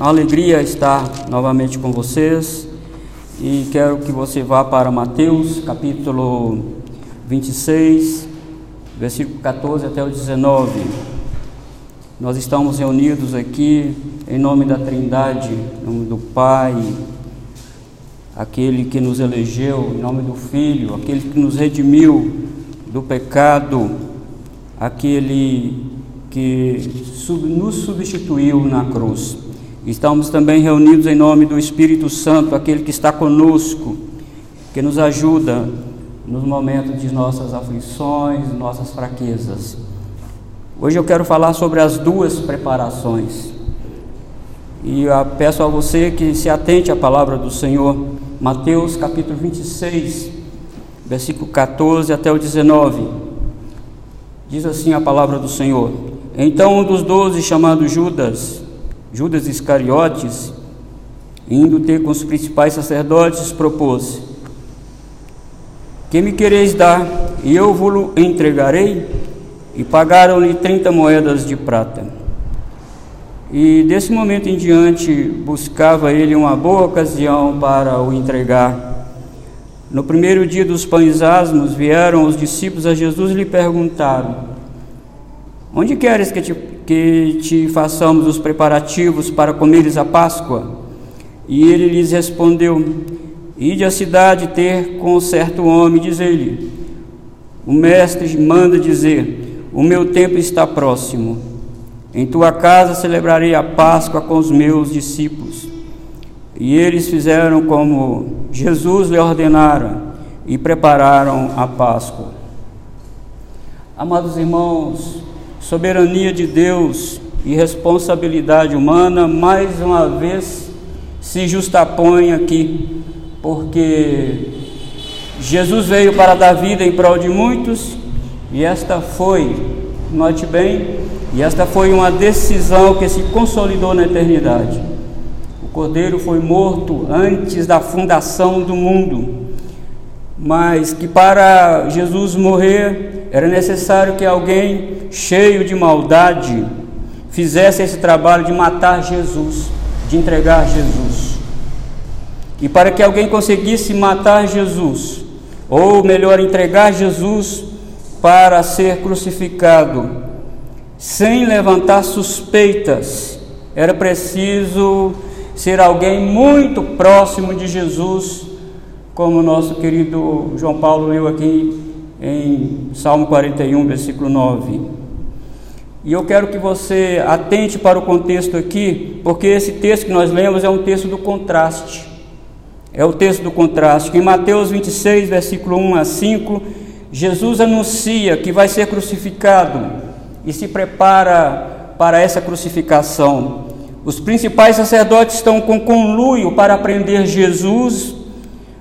uma alegria estar novamente com vocês e quero que você vá para Mateus, capítulo 26, versículo 14 até o 19. Nós estamos reunidos aqui em nome da Trindade, em nome do Pai, aquele que nos elegeu, em nome do Filho, aquele que nos redimiu do pecado, aquele que nos substituiu na cruz. Estamos também reunidos em nome do Espírito Santo, aquele que está conosco, que nos ajuda nos momentos de nossas aflições, nossas fraquezas. Hoje eu quero falar sobre as duas preparações. E eu peço a você que se atente à palavra do Senhor. Mateus capítulo 26, versículo 14 até o 19. Diz assim a palavra do Senhor: Então um dos 12, chamado Judas Iscariotes, indo ter com os principais sacerdotes, propôs: Que me quereis dar, e eu vou-lo entregarei? E pagaram-lhe 30 moedas de prata. E desse momento em diante buscava ele uma boa ocasião para o entregar. No primeiro dia dos pães asmos vieram os discípulos a Jesus e lhe perguntaram: Onde queres que te façamos os preparativos para comeres a Páscoa? E ele lhes respondeu: Ide à cidade ter com certo homem, diz-lhe: O mestre manda dizer: O meu tempo está próximo. Em tua casa celebrarei a Páscoa com os meus discípulos. E eles fizeram como Jesus lhe ordenara e prepararam a Páscoa. Amados irmãos, soberania de Deus e responsabilidade humana mais uma vez se justapõem aqui, porque Jesus veio para dar vida em prol de muitos e esta foi, note bem, e esta foi uma decisão que se consolidou na eternidade. O Cordeiro foi morto antes da fundação do mundo, mas que para Jesus morrer era necessário que alguém cheio de maldade fizesse esse trabalho de matar Jesus, de entregar Jesus. E para que alguém conseguisse matar Jesus, ou melhor, entregar Jesus para ser crucificado, sem levantar suspeitas, era preciso ser alguém muito próximo de Jesus, como o nosso querido João Paulo leu aqui em Salmo 41, versículo 9. E eu quero que você atente para o contexto aqui, porque esse texto que nós lemos é um texto do contraste. É o texto do contraste. Em Mateus 26, versículo 1 a 5, Jesus anuncia que vai ser crucificado e se prepara para essa crucificação. Os principais sacerdotes estão com conluio para prender Jesus,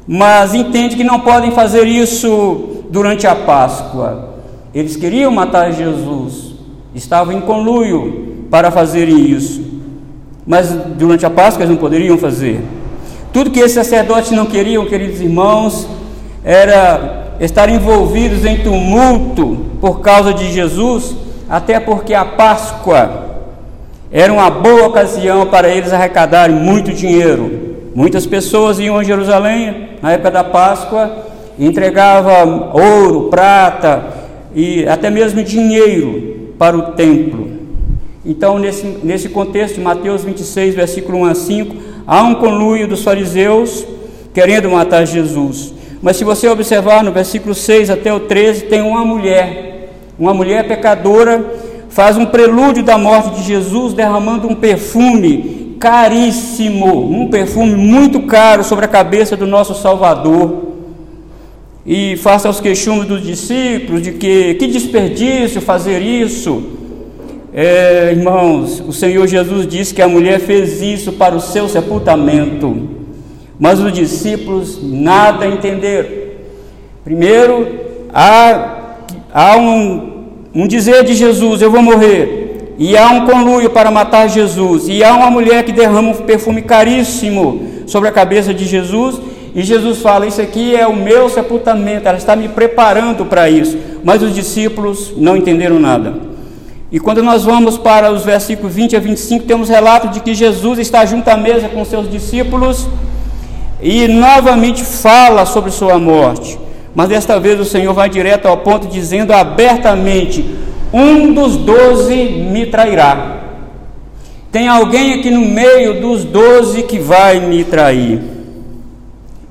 mas entendem que não podem fazer isso durante a Páscoa. Eles queriam matar Jesus, estavam em conluio para fazerem isso, mas durante a Páscoa eles não poderiam fazer. Tudo que esses sacerdotes não queriam, queridos irmãos, era estar envolvidos em tumulto por causa de Jesus, até porque a Páscoa era uma boa ocasião para eles arrecadarem muito dinheiro. Muitas pessoas iam a Jerusalém na época da Páscoa e entregavam ouro, prata e até mesmo dinheiro para o templo. Então, nesse contexto de Mateus 26, versículo 1 a 5, há um conluio dos fariseus querendo matar Jesus. Mas se você observar no versículo 6 até o 13, tem uma mulher pecadora, faz um prelúdio da morte de Jesus, derramando um perfume caríssimo, um perfume muito caro sobre a cabeça do nosso Salvador. E faça os queixumes dos discípulos de que desperdício fazer isso. Irmãos, o Senhor Jesus disse que a mulher fez isso para o seu sepultamento, mas os discípulos nada entenderam. Primeiro, há um dizer de Jesus: eu vou morrer, e há um conluio para matar Jesus, e há uma mulher que derrama um perfume caríssimo sobre a cabeça de Jesus, e Jesus fala: isso aqui é o meu sepultamento, ela está me preparando para isso. Mas os discípulos não entenderam nada. E quando nós vamos para os versículos 20 a 25, temos relato de que Jesus está junto à mesa com seus discípulos e novamente fala sobre sua morte. Mas desta vez o Senhor vai direto ao ponto, dizendo abertamente: um dos 12 me trairá. Tem alguém aqui no meio dos 12 que vai me trair.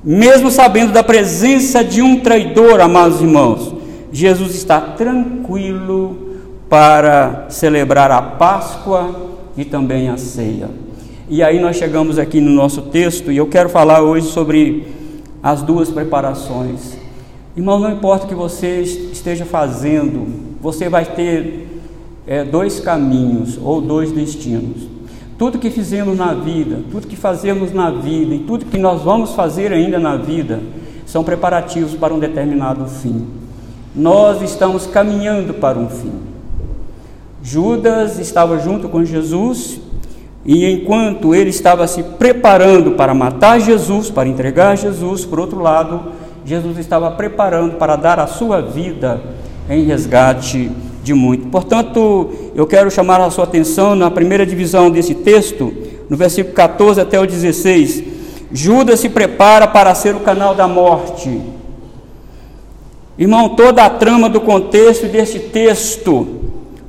Mesmo sabendo da presença de um traidor, amados irmãos, Jesus está tranquilo para celebrar a Páscoa e também a ceia. E aí nós chegamos aqui no nosso texto, e eu quero falar hoje sobre as duas preparações. Irmão, não importa o que você esteja fazendo, você vai ter dois caminhos ou dois destinos. Tudo que fizemos na vida, tudo que fazemos na vida e tudo que nós vamos fazer ainda na vida são preparativos para um determinado fim. Nós estamos caminhando para um fim. Judas estava junto com Jesus, e enquanto ele estava se preparando para matar Jesus, para entregar Jesus, por outro lado, Jesus estava preparando para dar a sua vida em resgate de muito. Portanto, eu quero chamar a sua atenção na primeira divisão desse texto, no versículo 14 até o 16. Judas se prepara para ser o canal da morte. Irmão, toda a trama do contexto deste texto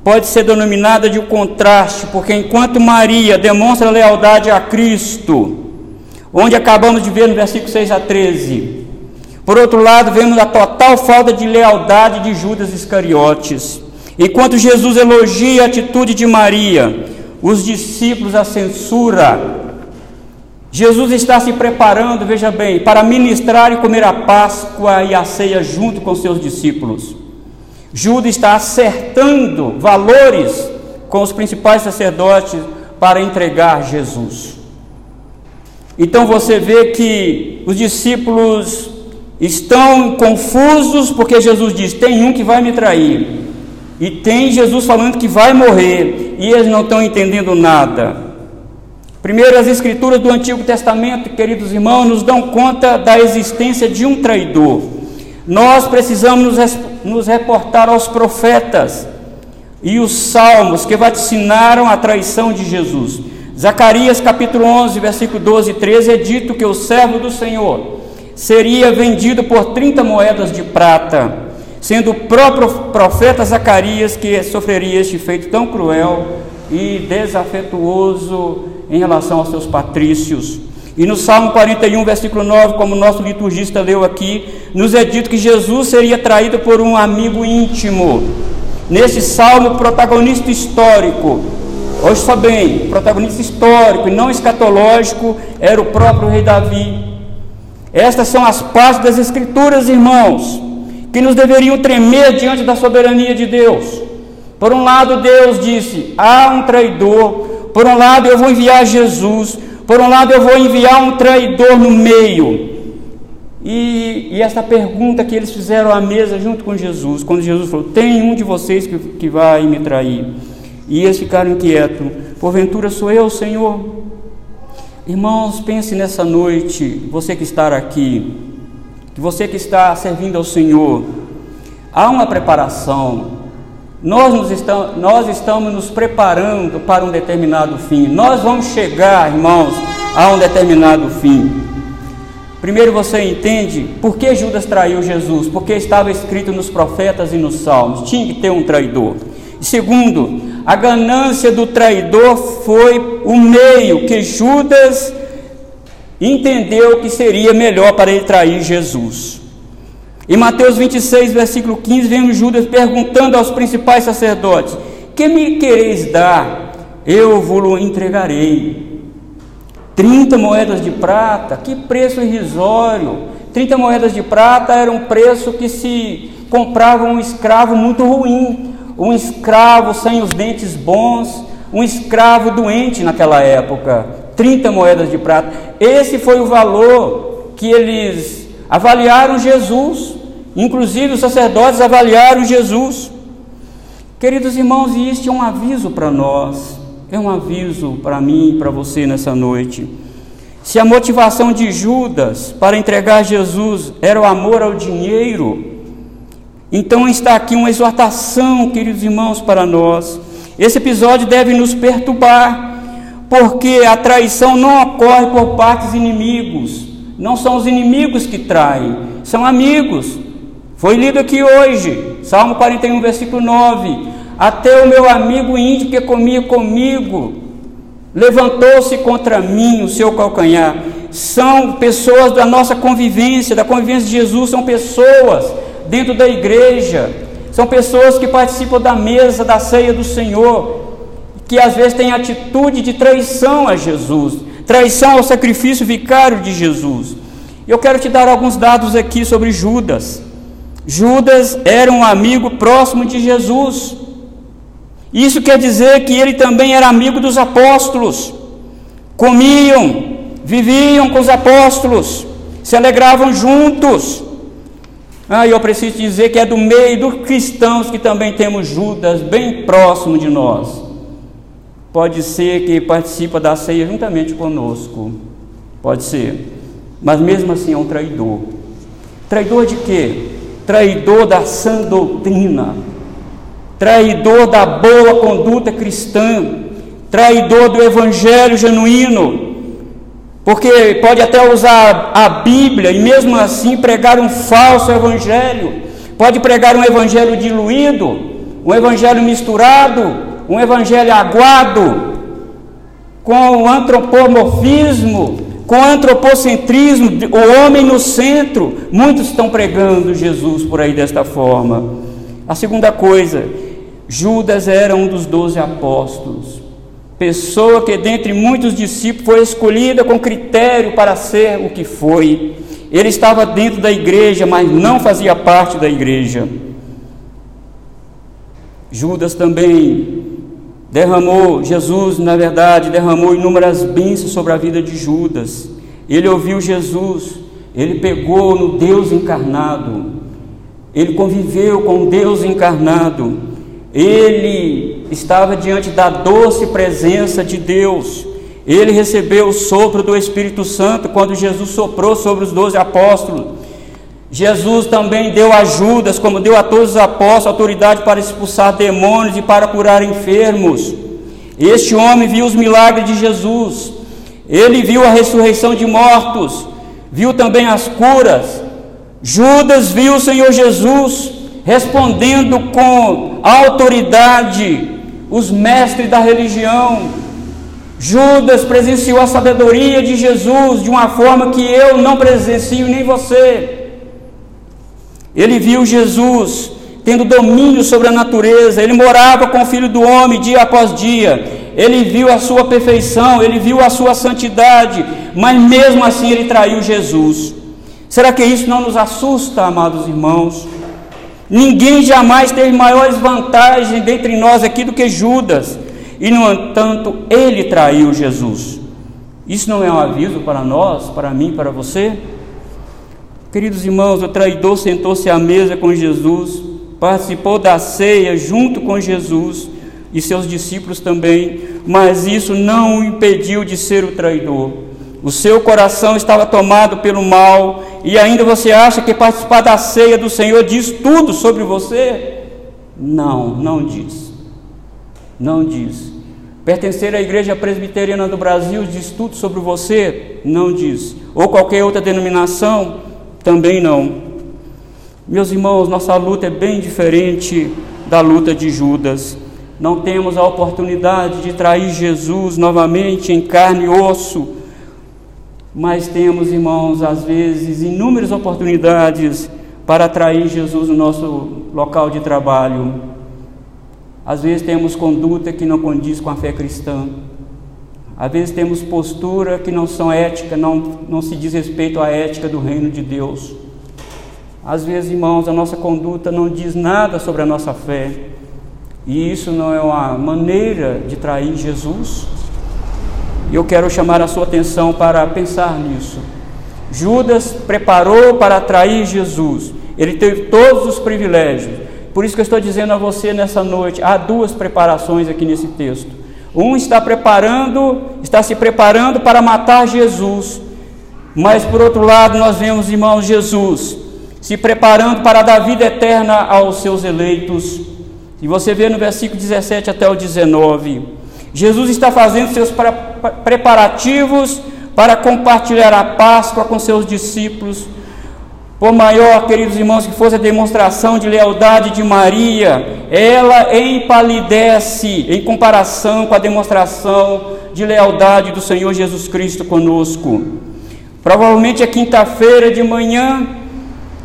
pode ser denominada de um contraste, porque enquanto Maria demonstra lealdade a Cristo, onde acabamos de ver no versículo 6 a 13, por outro lado, vemos a total falta de lealdade de Judas Iscariotes. Enquanto Jesus elogia a atitude de Maria, os discípulos a censura. Jesus está se preparando, veja bem, para ministrar e comer a Páscoa e a ceia junto com seus discípulos. Judas está acertando valores com os principais sacerdotes para entregar Jesus. Então você vê que os discípulos estão confusos, porque Jesus diz: tem um que vai me trair, e tem Jesus falando que vai morrer, e eles não estão entendendo nada. Primeiro, as escrituras do Antigo Testamento, queridos irmãos, nos dão conta da existência de um traidor. Nós precisamos nos reportar aos profetas e os salmos que vaticinaram a traição de Jesus. Zacarias capítulo 11, versículo 12 e 13, é dito que o servo do Senhor seria vendido por 30 moedas de prata, sendo o próprio profeta Zacarias que sofreria este feito tão cruel e desafetuoso em relação aos seus patrícios. E no Salmo 41, versículo 9, como o nosso liturgista leu aqui, nos é dito que Jesus seria traído por um amigo íntimo. Neste Salmo, protagonista histórico, hoje só bem, protagonista histórico e não escatológico, era o próprio rei Davi. Estas são as partes das Escrituras, irmãos, que nos deveriam tremer diante da soberania de Deus. Por um lado, Deus disse: há um traidor. Por um lado, eu vou enviar Jesus. Por um lado, eu vou enviar um traidor no meio. E esta pergunta que eles fizeram à mesa junto com Jesus, quando Jesus falou: tem um de vocês que vai me trair. E eles ficaram inquietos: porventura sou eu, Senhor? Irmãos, pense nessa noite, você que está aqui, você que está servindo ao Senhor. Há uma preparação. Nós estamos nos preparando para um determinado fim. Nós vamos chegar, irmãos, a um determinado fim. Primeiro, você entende por que Judas traiu Jesus? Porque estava escrito nos profetas e nos salmos. Tinha que ter um traidor. Segundo, a ganância do traidor foi o meio que Judas entendeu que seria melhor para ele trair Jesus. Em Mateus 26, versículo 15, vemos Judas perguntando aos principais sacerdotes: que me quereis dar? Eu vou-lo entregarei. 30 moedas de prata, que preço irrisório! 30 moedas de prata era um preço que se comprava um escravo muito ruim, um escravo sem os dentes bons, um escravo doente naquela época. 30 moedas de prata. Esse foi o valor que eles avaliaram Jesus. Inclusive os sacerdotes avaliaram Jesus. Queridos irmãos, e este é um aviso para nós, é um aviso para mim e para você nessa noite. Se a motivação de Judas para entregar Jesus era o amor ao dinheiro, então está aqui uma exortação, queridos irmãos, para nós. Esse episódio deve nos perturbar, porque a traição não ocorre por parte dos inimigos. Não são os inimigos que traem, são amigos. Foi lido aqui hoje, Salmo 41, versículo 9. Até o meu amigo íntimo que comia comigo levantou-se contra mim o seu calcanhar. São pessoas da nossa convivência, da convivência de Jesus, são pessoas dentro da igreja, são pessoas que participam da mesa, da ceia do Senhor, que às vezes têm atitude de traição a Jesus, traição ao sacrifício vicário de Jesus. Eu quero te dar alguns dados aqui sobre Judas. Judas era um amigo próximo de Jesus. Isso quer dizer que ele também era amigo dos apóstolos. Comiam, viviam com os apóstolos, se alegravam juntos. Eu preciso dizer que é do meio dos cristãos que também temos Judas bem próximo de nós. Pode ser que participa da ceia juntamente conosco, pode ser, mas mesmo assim é um traidor. Traidor de quê? Traidor da sã doutrina, traidor da boa conduta cristã, traidor do evangelho genuíno. Porque pode até usar a Bíblia e mesmo assim pregar um falso evangelho. Pode pregar um evangelho diluído, um evangelho misturado, um evangelho aguado, com o antropomorfismo, com o antropocentrismo, o homem no centro. Muitos estão pregando Jesus por aí desta forma. A segunda coisa, Judas era um dos 12 apóstolos. Pessoa que dentre muitos discípulos foi escolhida com critério para ser o que foi. Ele estava dentro da igreja, mas não fazia parte da igreja. Judas também derramou, Jesus na verdade derramou inúmeras bênçãos sobre a vida de Judas. Ele ouviu Jesus, ele pegou no Deus encarnado, ele conviveu com Deus encarnado, ele estava diante da doce presença de Deus. Ele recebeu o sopro do Espírito Santo quando Jesus soprou sobre os 12 apóstolos. Jesus também deu a Judas, como deu a todos os apóstolos, autoridade para expulsar demônios e para curar enfermos. Este homem viu os milagres de Jesus. Ele viu a ressurreição de mortos, viu também as curas. Judas viu o Senhor Jesus respondendo com autoridade os mestres da religião. Judas presenciou a sabedoria de Jesus de uma forma que eu não presencio, nem você. Ele viu Jesus tendo domínio sobre a natureza. Ele morava com o Filho do Homem dia após dia. Ele viu a sua perfeição, ele viu a sua santidade, mas mesmo assim ele traiu Jesus. Será que isso não nos assusta, amados irmãos? Ninguém jamais teve maiores vantagens dentre nós aqui do que Judas. E, no entanto, ele traiu Jesus. Isso não é um aviso para nós, para mim, para você? Queridos irmãos, o traidor sentou-se à mesa com Jesus, participou da ceia junto com Jesus e seus discípulos também, mas isso não o impediu de ser o traidor. O seu coração estava tomado pelo mal e ainda você acha que participar da ceia do Senhor diz tudo sobre você? Não diz. Não diz. Pertencer à Igreja Presbiteriana do Brasil diz tudo sobre você? Não diz. Ou qualquer outra denominação? Também não. Meus irmãos, nossa luta é bem diferente da luta de Judas. Não temos a oportunidade de trair Jesus novamente em carne e osso. Mas temos, irmãos, às vezes, inúmeras oportunidades para atrair Jesus no nosso local de trabalho. Às vezes temos conduta que não condiz com a fé cristã. Às vezes temos postura que não são ética, não se diz respeito à ética do reino de Deus. Às vezes, irmãos, a nossa conduta não diz nada sobre a nossa fé. E isso não é uma maneira de trair Jesus? E eu quero chamar a sua atenção para pensar nisso. Judas preparou para atrair Jesus. Ele teve todos os privilégios. Por isso que eu estou dizendo a você nessa noite, há duas preparações aqui nesse texto. Um está se preparando para matar Jesus. Mas por outro lado nós vemos, irmãos, Jesus se preparando para dar vida eterna aos seus eleitos. E você vê no versículo 17 até o 19, Jesus está fazendo seus preparativos para compartilhar a Páscoa com seus discípulos. Por maior, queridos irmãos, que fosse a demonstração de lealdade de Maria, ela empalidece em comparação com a demonstração de lealdade do Senhor Jesus Cristo conosco. Provavelmente é quinta-feira de manhã,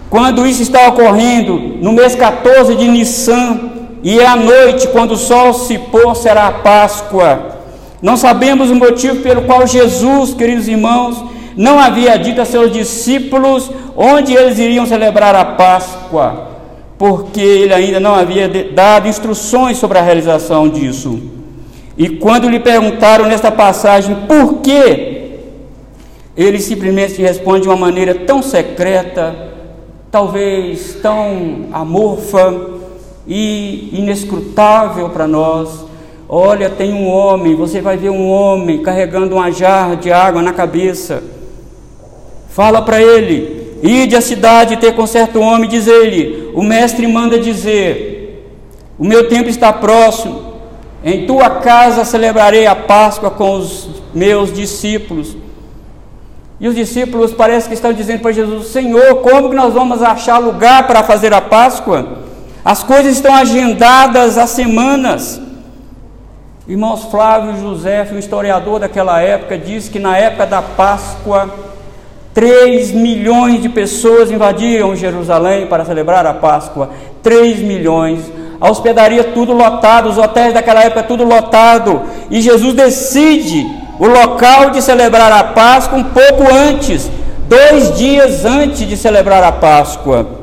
quando isso está ocorrendo, no mês 14 de Nissan, e à noite, quando o sol se pôr, será a Páscoa. Não sabemos o motivo pelo qual Jesus, queridos irmãos, não havia dito a seus discípulos onde eles iriam celebrar a Páscoa, porque ele ainda não havia dado instruções sobre a realização disso. E quando lhe perguntaram nesta passagem por quê, ele simplesmente responde de uma maneira tão secreta, talvez tão amorfa e inescrutável para nós. Olha, tem um homem, você vai ver um homem carregando uma jarra de água na cabeça. Fala para ele: ide à cidade e ter com certo homem, diz ele, o mestre manda dizer, o meu tempo está próximo, em tua casa celebrarei a Páscoa com os meus discípulos. E os discípulos parece que estão dizendo para Jesus: Senhor, como que nós vamos achar lugar para fazer a Páscoa? As coisas estão agendadas há semanas. Irmãos, Flávio Josefo, um historiador daquela época, diz que na época da Páscoa 3 milhões de pessoas invadiam Jerusalém para celebrar a Páscoa. 3 milhões. A hospedaria tudo lotado, os hotéis daquela época tudo lotado. E Jesus decide o local de celebrar a Páscoa um pouco antes, 2 dias antes de celebrar a Páscoa.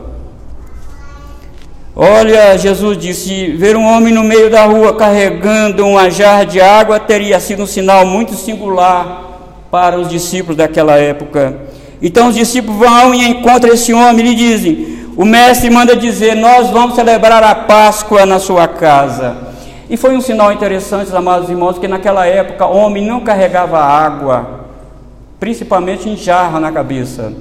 Olha, Jesus disse: ver um homem no meio da rua carregando uma jarra de água teria sido um sinal muito singular para os discípulos daquela época. Então os discípulos vão e encontram esse homem e lhe dizem: o mestre manda dizer, nós vamos celebrar a Páscoa na sua casa. E foi um sinal interessante, amados irmãos, que naquela época o homem não carregava água, principalmente em jarra na cabeça.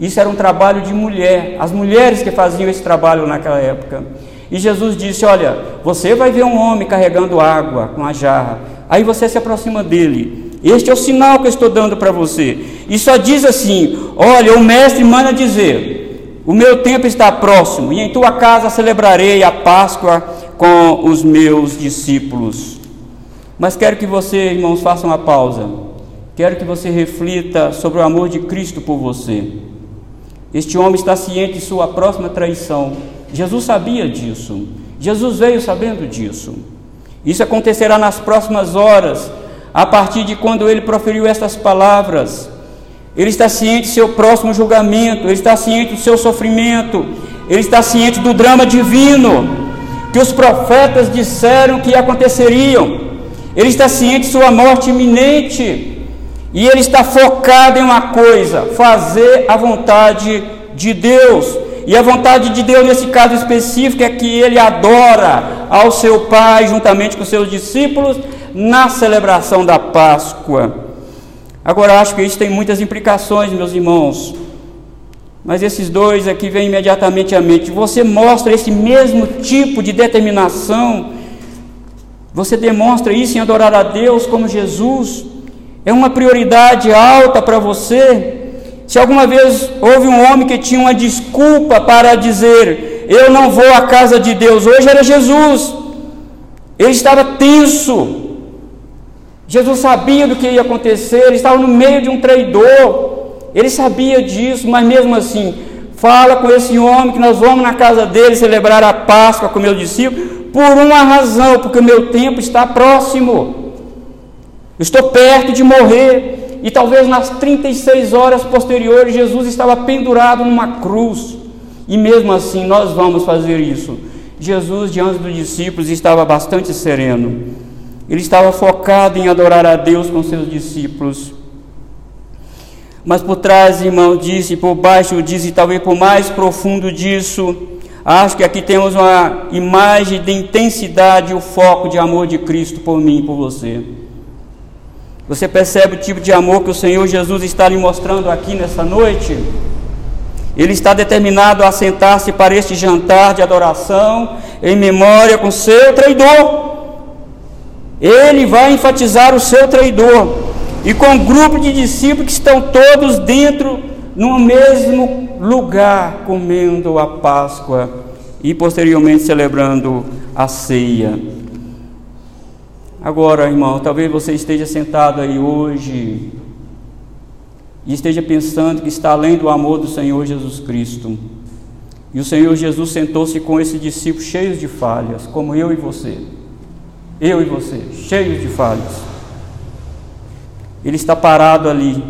Isso era um trabalho de mulher, as mulheres que faziam esse trabalho naquela época. E Jesus disse: olha, você vai ver um homem carregando água com a jarra, aí você se aproxima dele. Este é o sinal que eu estou dando para você. E só diz assim: olha, o mestre manda dizer, o meu tempo está próximo, e em tua casa celebrarei a Páscoa com os meus discípulos. Mas quero que você, irmãos, faça uma pausa. Quero que você reflita sobre o amor de Cristo por você. Este homem está ciente de sua próxima traição. Jesus sabia disso. Jesus veio sabendo disso. Isso acontecerá nas próximas horas. A partir de quando ele proferiu estas palavras, ele está ciente do seu próximo julgamento, ele está ciente do seu sofrimento, ele está ciente do drama divino que os profetas disseram que aconteceriam. Ele está ciente de sua morte iminente e ele está focado em uma coisa: fazer a vontade de Deus. E a vontade de Deus nesse caso específico é que ele adora ao seu Pai juntamente com seus discípulos na celebração da Páscoa. Agora, acho que isso tem muitas implicações, meus irmãos, mas esses dois aqui vêm imediatamente à mente. Você mostra esse mesmo tipo de determinação, você demonstra isso em adorar a Deus como Jesus, é uma prioridade alta para você. Se alguma vez houve um homem que tinha uma desculpa para dizer, eu não vou à casa de Deus hoje, era Jesus. Ele estava tenso. Jesus sabia do que ia acontecer, ele estava no meio de um traidor, ele sabia disso, mas mesmo assim, fala com esse homem que nós vamos na casa dele celebrar a Páscoa com meus discípulos, por uma razão, porque o meu tempo está próximo, eu estou perto de morrer. E talvez nas 36 horas posteriores, Jesus estava pendurado numa cruz, e mesmo assim nós vamos fazer isso. Jesus, diante dos discípulos, estava bastante sereno. Ele estava focado em adorar a Deus com seus discípulos. Mas por trás, irmão, disse, por baixo disse, talvez por mais profundo disso, acho que aqui temos uma imagem de intensidade, o foco de amor de Cristo por mim e por você. Você percebe o tipo de amor que o Senhor Jesus está lhe mostrando aqui nessa noite? Ele está determinado a sentar-se para este jantar de adoração em memória com seu traidor. Ele vai enfatizar o seu traidor e com um grupo de discípulos que estão todos dentro no mesmo lugar, comendo a Páscoa e posteriormente celebrando a ceia. Agora, irmão, talvez você esteja sentado aí hoje e esteja pensando que está além do amor do Senhor Jesus Cristo. E o Senhor Jesus sentou-se com esses discípulos cheios de falhas, como eu e você. Eu e você, cheios de falhas. Ele está parado ali,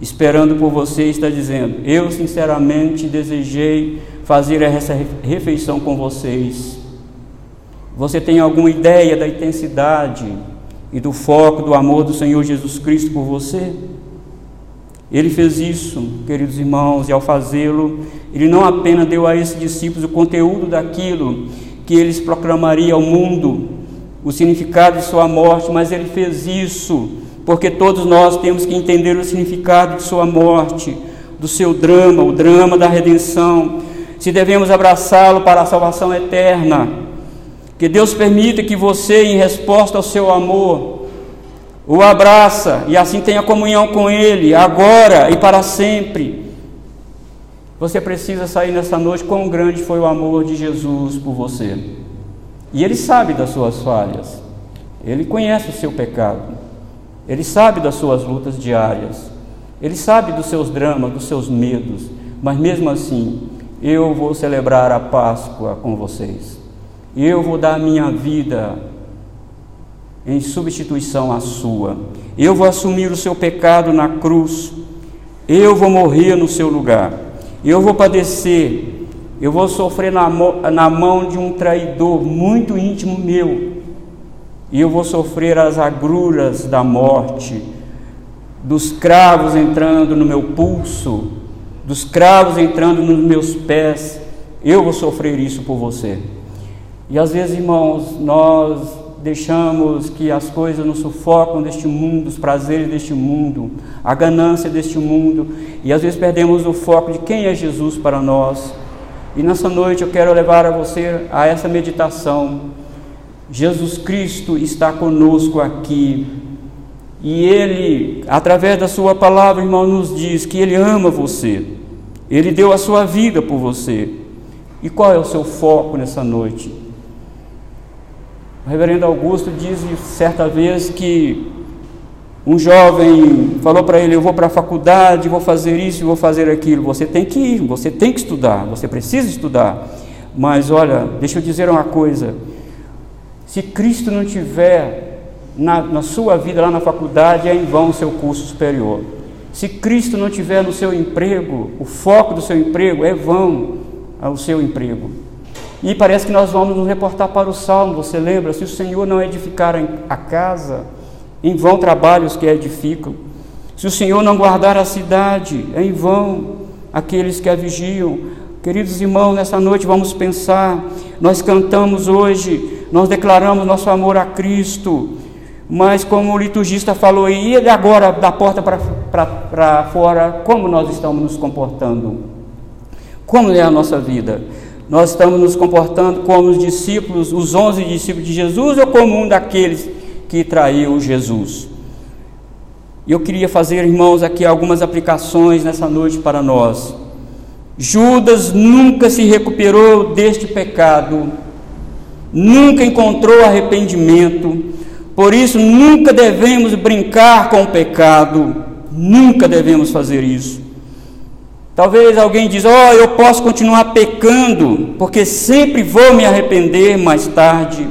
esperando por você e está dizendo: eu sinceramente desejei fazer essa refeição com vocês. Você tem alguma ideia da intensidade e do foco do amor do Senhor Jesus Cristo por você? Ele fez isso, queridos irmãos, e ao fazê-lo, ele não apenas deu a esses discípulos o conteúdo daquilo que eles proclamariam ao mundo, o significado de sua morte, mas ele fez isso porque todos nós temos que entender o significado de sua morte, do seu drama, o drama da redenção, se devemos abraçá-lo para a salvação eterna. Que Deus permita que você, em resposta ao seu amor, o abraça e assim tenha comunhão com Ele, agora e para sempre. Você precisa sair nessa noite quão grande foi o amor de Jesus por você. E Ele sabe das suas falhas. Ele conhece o seu pecado. Ele sabe das suas lutas diárias. Ele sabe dos seus dramas, dos seus medos. Mas mesmo assim, eu vou celebrar a Páscoa com vocês. Eu vou dar minha vida em substituição à sua. Eu vou assumir o seu pecado na cruz. Eu vou morrer no seu lugar. Eu vou padecer. Eu vou sofrer na mão de um traidor muito íntimo meu. E eu vou sofrer as agruras da morte, dos cravos entrando no meu pulso, dos cravos entrando nos meus pés. Eu vou sofrer isso por você. E às vezes, irmãos, nós deixamos que as coisas nos sufocam deste mundo, os prazeres deste mundo, a ganância deste mundo, e às vezes perdemos o foco de quem é Jesus para nós. E nessa noite eu quero levar a você a essa meditação. Jesus Cristo está conosco aqui, e Ele, através da sua palavra, irmão, nos diz que Ele ama você. Ele deu a sua vida por você. E qual é o seu foco nessa noite? O reverendo Augusto diz certa vez que um jovem falou para ele: eu vou para a faculdade, vou fazer isso, vou fazer aquilo. Você tem que ir, você tem que estudar, você precisa estudar. Mas olha, deixa eu dizer uma coisa: se Cristo não tiver na sua vida lá na faculdade, é em vão o seu curso superior. Se Cristo não tiver no seu emprego, o foco do seu emprego, é vão o seu emprego. E parece que nós vamos nos reportar para o Salmo, você lembra? Se o Senhor não edificar a casa, em vão trabalham os que a edificam. Se o Senhor não guardar a cidade, é em vão aqueles que a vigiam. Queridos irmãos, nessa noite vamos pensar, nós cantamos hoje, nós declaramos nosso amor a Cristo, mas como o liturgista falou, e ele agora, da porta para fora, como nós estamos nos comportando? Como é a nossa vida? Nós estamos nos comportando como os discípulos, os 11 discípulos de Jesus, ou como um daqueles que traiu Jesus? E eu queria fazer, irmãos, aqui algumas aplicações nessa noite para nós. Judas nunca se recuperou deste pecado, nunca encontrou arrependimento, por isso nunca devemos brincar com o pecado, nunca devemos fazer isso. Talvez alguém diz: eu posso continuar pecando, porque sempre vou me arrepender mais tarde,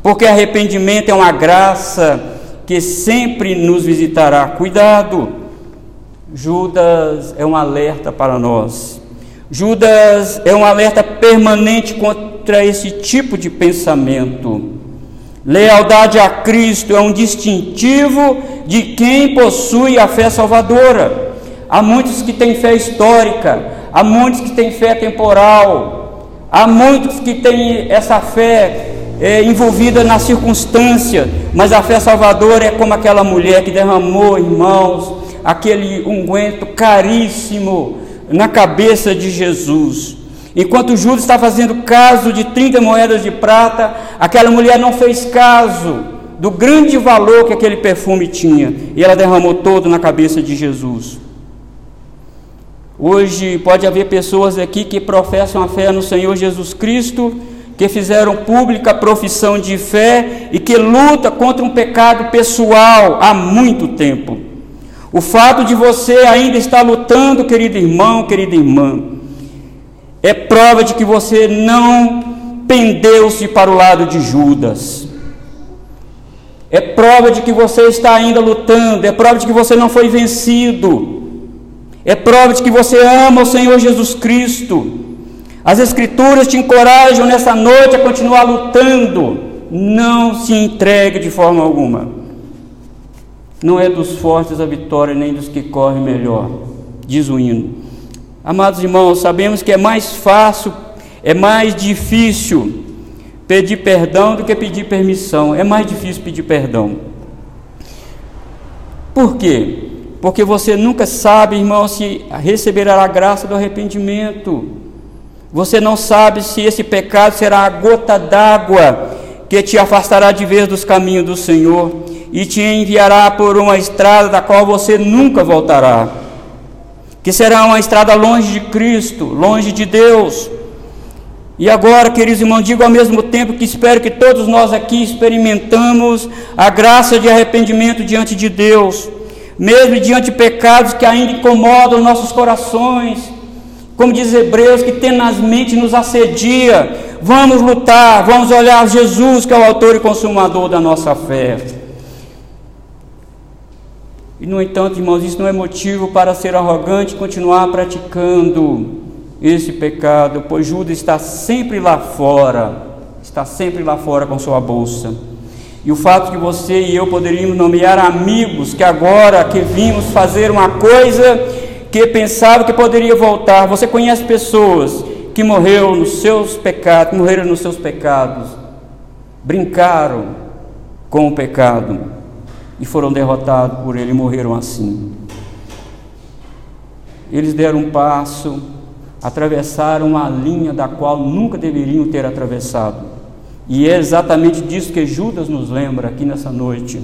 porque arrependimento é uma graça que sempre nos visitará. Cuidado! Judas é um alerta para nós. Judas é um alerta permanente contra esse tipo de pensamento. Lealdade a Cristo é um distintivo de quem possui a fé salvadora. Há muitos que têm fé histórica, há muitos que têm fé temporal, há muitos que têm essa fé envolvida na circunstância, mas a fé salvadora é como aquela mulher que derramou, irmãos, aquele unguento caríssimo na cabeça de Jesus. Enquanto Judas está fazendo caso de 30 moedas de prata, aquela mulher não fez caso do grande valor que aquele perfume tinha, e ela derramou todo na cabeça de Jesus. Hoje pode haver pessoas aqui que professam a fé no Senhor Jesus Cristo, que fizeram pública a profissão de fé e que luta contra um pecado pessoal há muito tempo. O fato de você ainda estar lutando, querido irmão, querida irmã, é prova de que você não pendeu-se para o lado de Judas. É prova de que você está ainda lutando, é prova de que você não foi vencido. É prova de que você ama o Senhor Jesus Cristo. As Escrituras te encorajam nessa noite a continuar lutando. Não se entregue de forma alguma. Não é dos fortes a vitória, nem dos que correm melhor, diz o hino. Amados irmãos, sabemos que é mais fácil, é mais difícil pedir perdão do que pedir permissão. É mais difícil pedir perdão. Por quê? Porque você nunca sabe, irmão, se receberá a graça do arrependimento. Você não sabe se esse pecado será a gota d'água que te afastará de vez dos caminhos do Senhor e te enviará por uma estrada da qual você nunca voltará, que será uma estrada longe de Cristo, longe de Deus. E agora, queridos irmãos, digo ao mesmo tempo que espero que todos nós aqui experimentamos a graça de arrependimento diante de Deus, mesmo diante de pecados que ainda incomodam nossos corações, como diz Hebreus, que tenazmente nos assedia. Vamos lutar, vamos olhar Jesus, que é o autor e consumador da nossa fé. E no entanto, irmãos, isso não é motivo para ser arrogante e continuar praticando esse pecado, pois Judas está sempre lá fora com sua bolsa. E o fato que você e eu poderíamos nomear amigos, que agora que vimos fazer uma coisa que pensava que poderia voltar. Você conhece pessoas que morreram nos seus pecados, brincaram com o pecado e foram derrotados por ele e morreram assim. Eles deram um passo, atravessaram uma linha da qual nunca deveriam ter atravessado. E é exatamente disso que Judas nos lembra aqui nessa noite.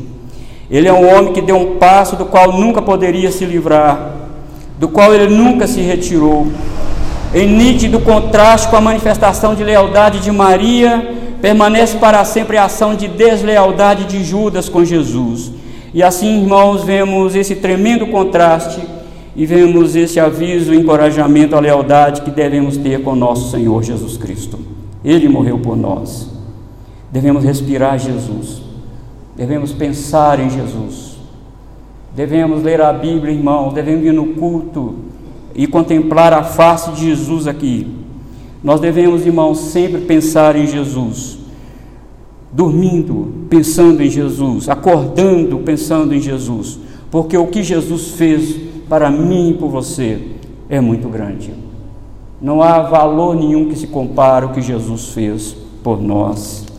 Ele é um homem que deu um passo do qual nunca poderia se livrar, do qual ele nunca se retirou. Em nítido contraste com a manifestação de lealdade de Maria, permanece para sempre a ação de deslealdade de Judas com Jesus. E assim, irmãos, vemos esse tremendo contraste e vemos esse aviso, encorajamento à lealdade que devemos ter com nosso Senhor Jesus Cristo. Ele morreu por nós. Devemos respirar Jesus. Devemos pensar em Jesus. Devemos ler a Bíblia, irmão, devemos ir no culto e contemplar a face de Jesus aqui. Nós devemos, irmão, sempre pensar em Jesus. Dormindo, pensando em Jesus. Acordando, pensando em Jesus. Porque o que Jesus fez para mim e por você é muito grande. Não há valor nenhum que se compare ao que Jesus fez por nós.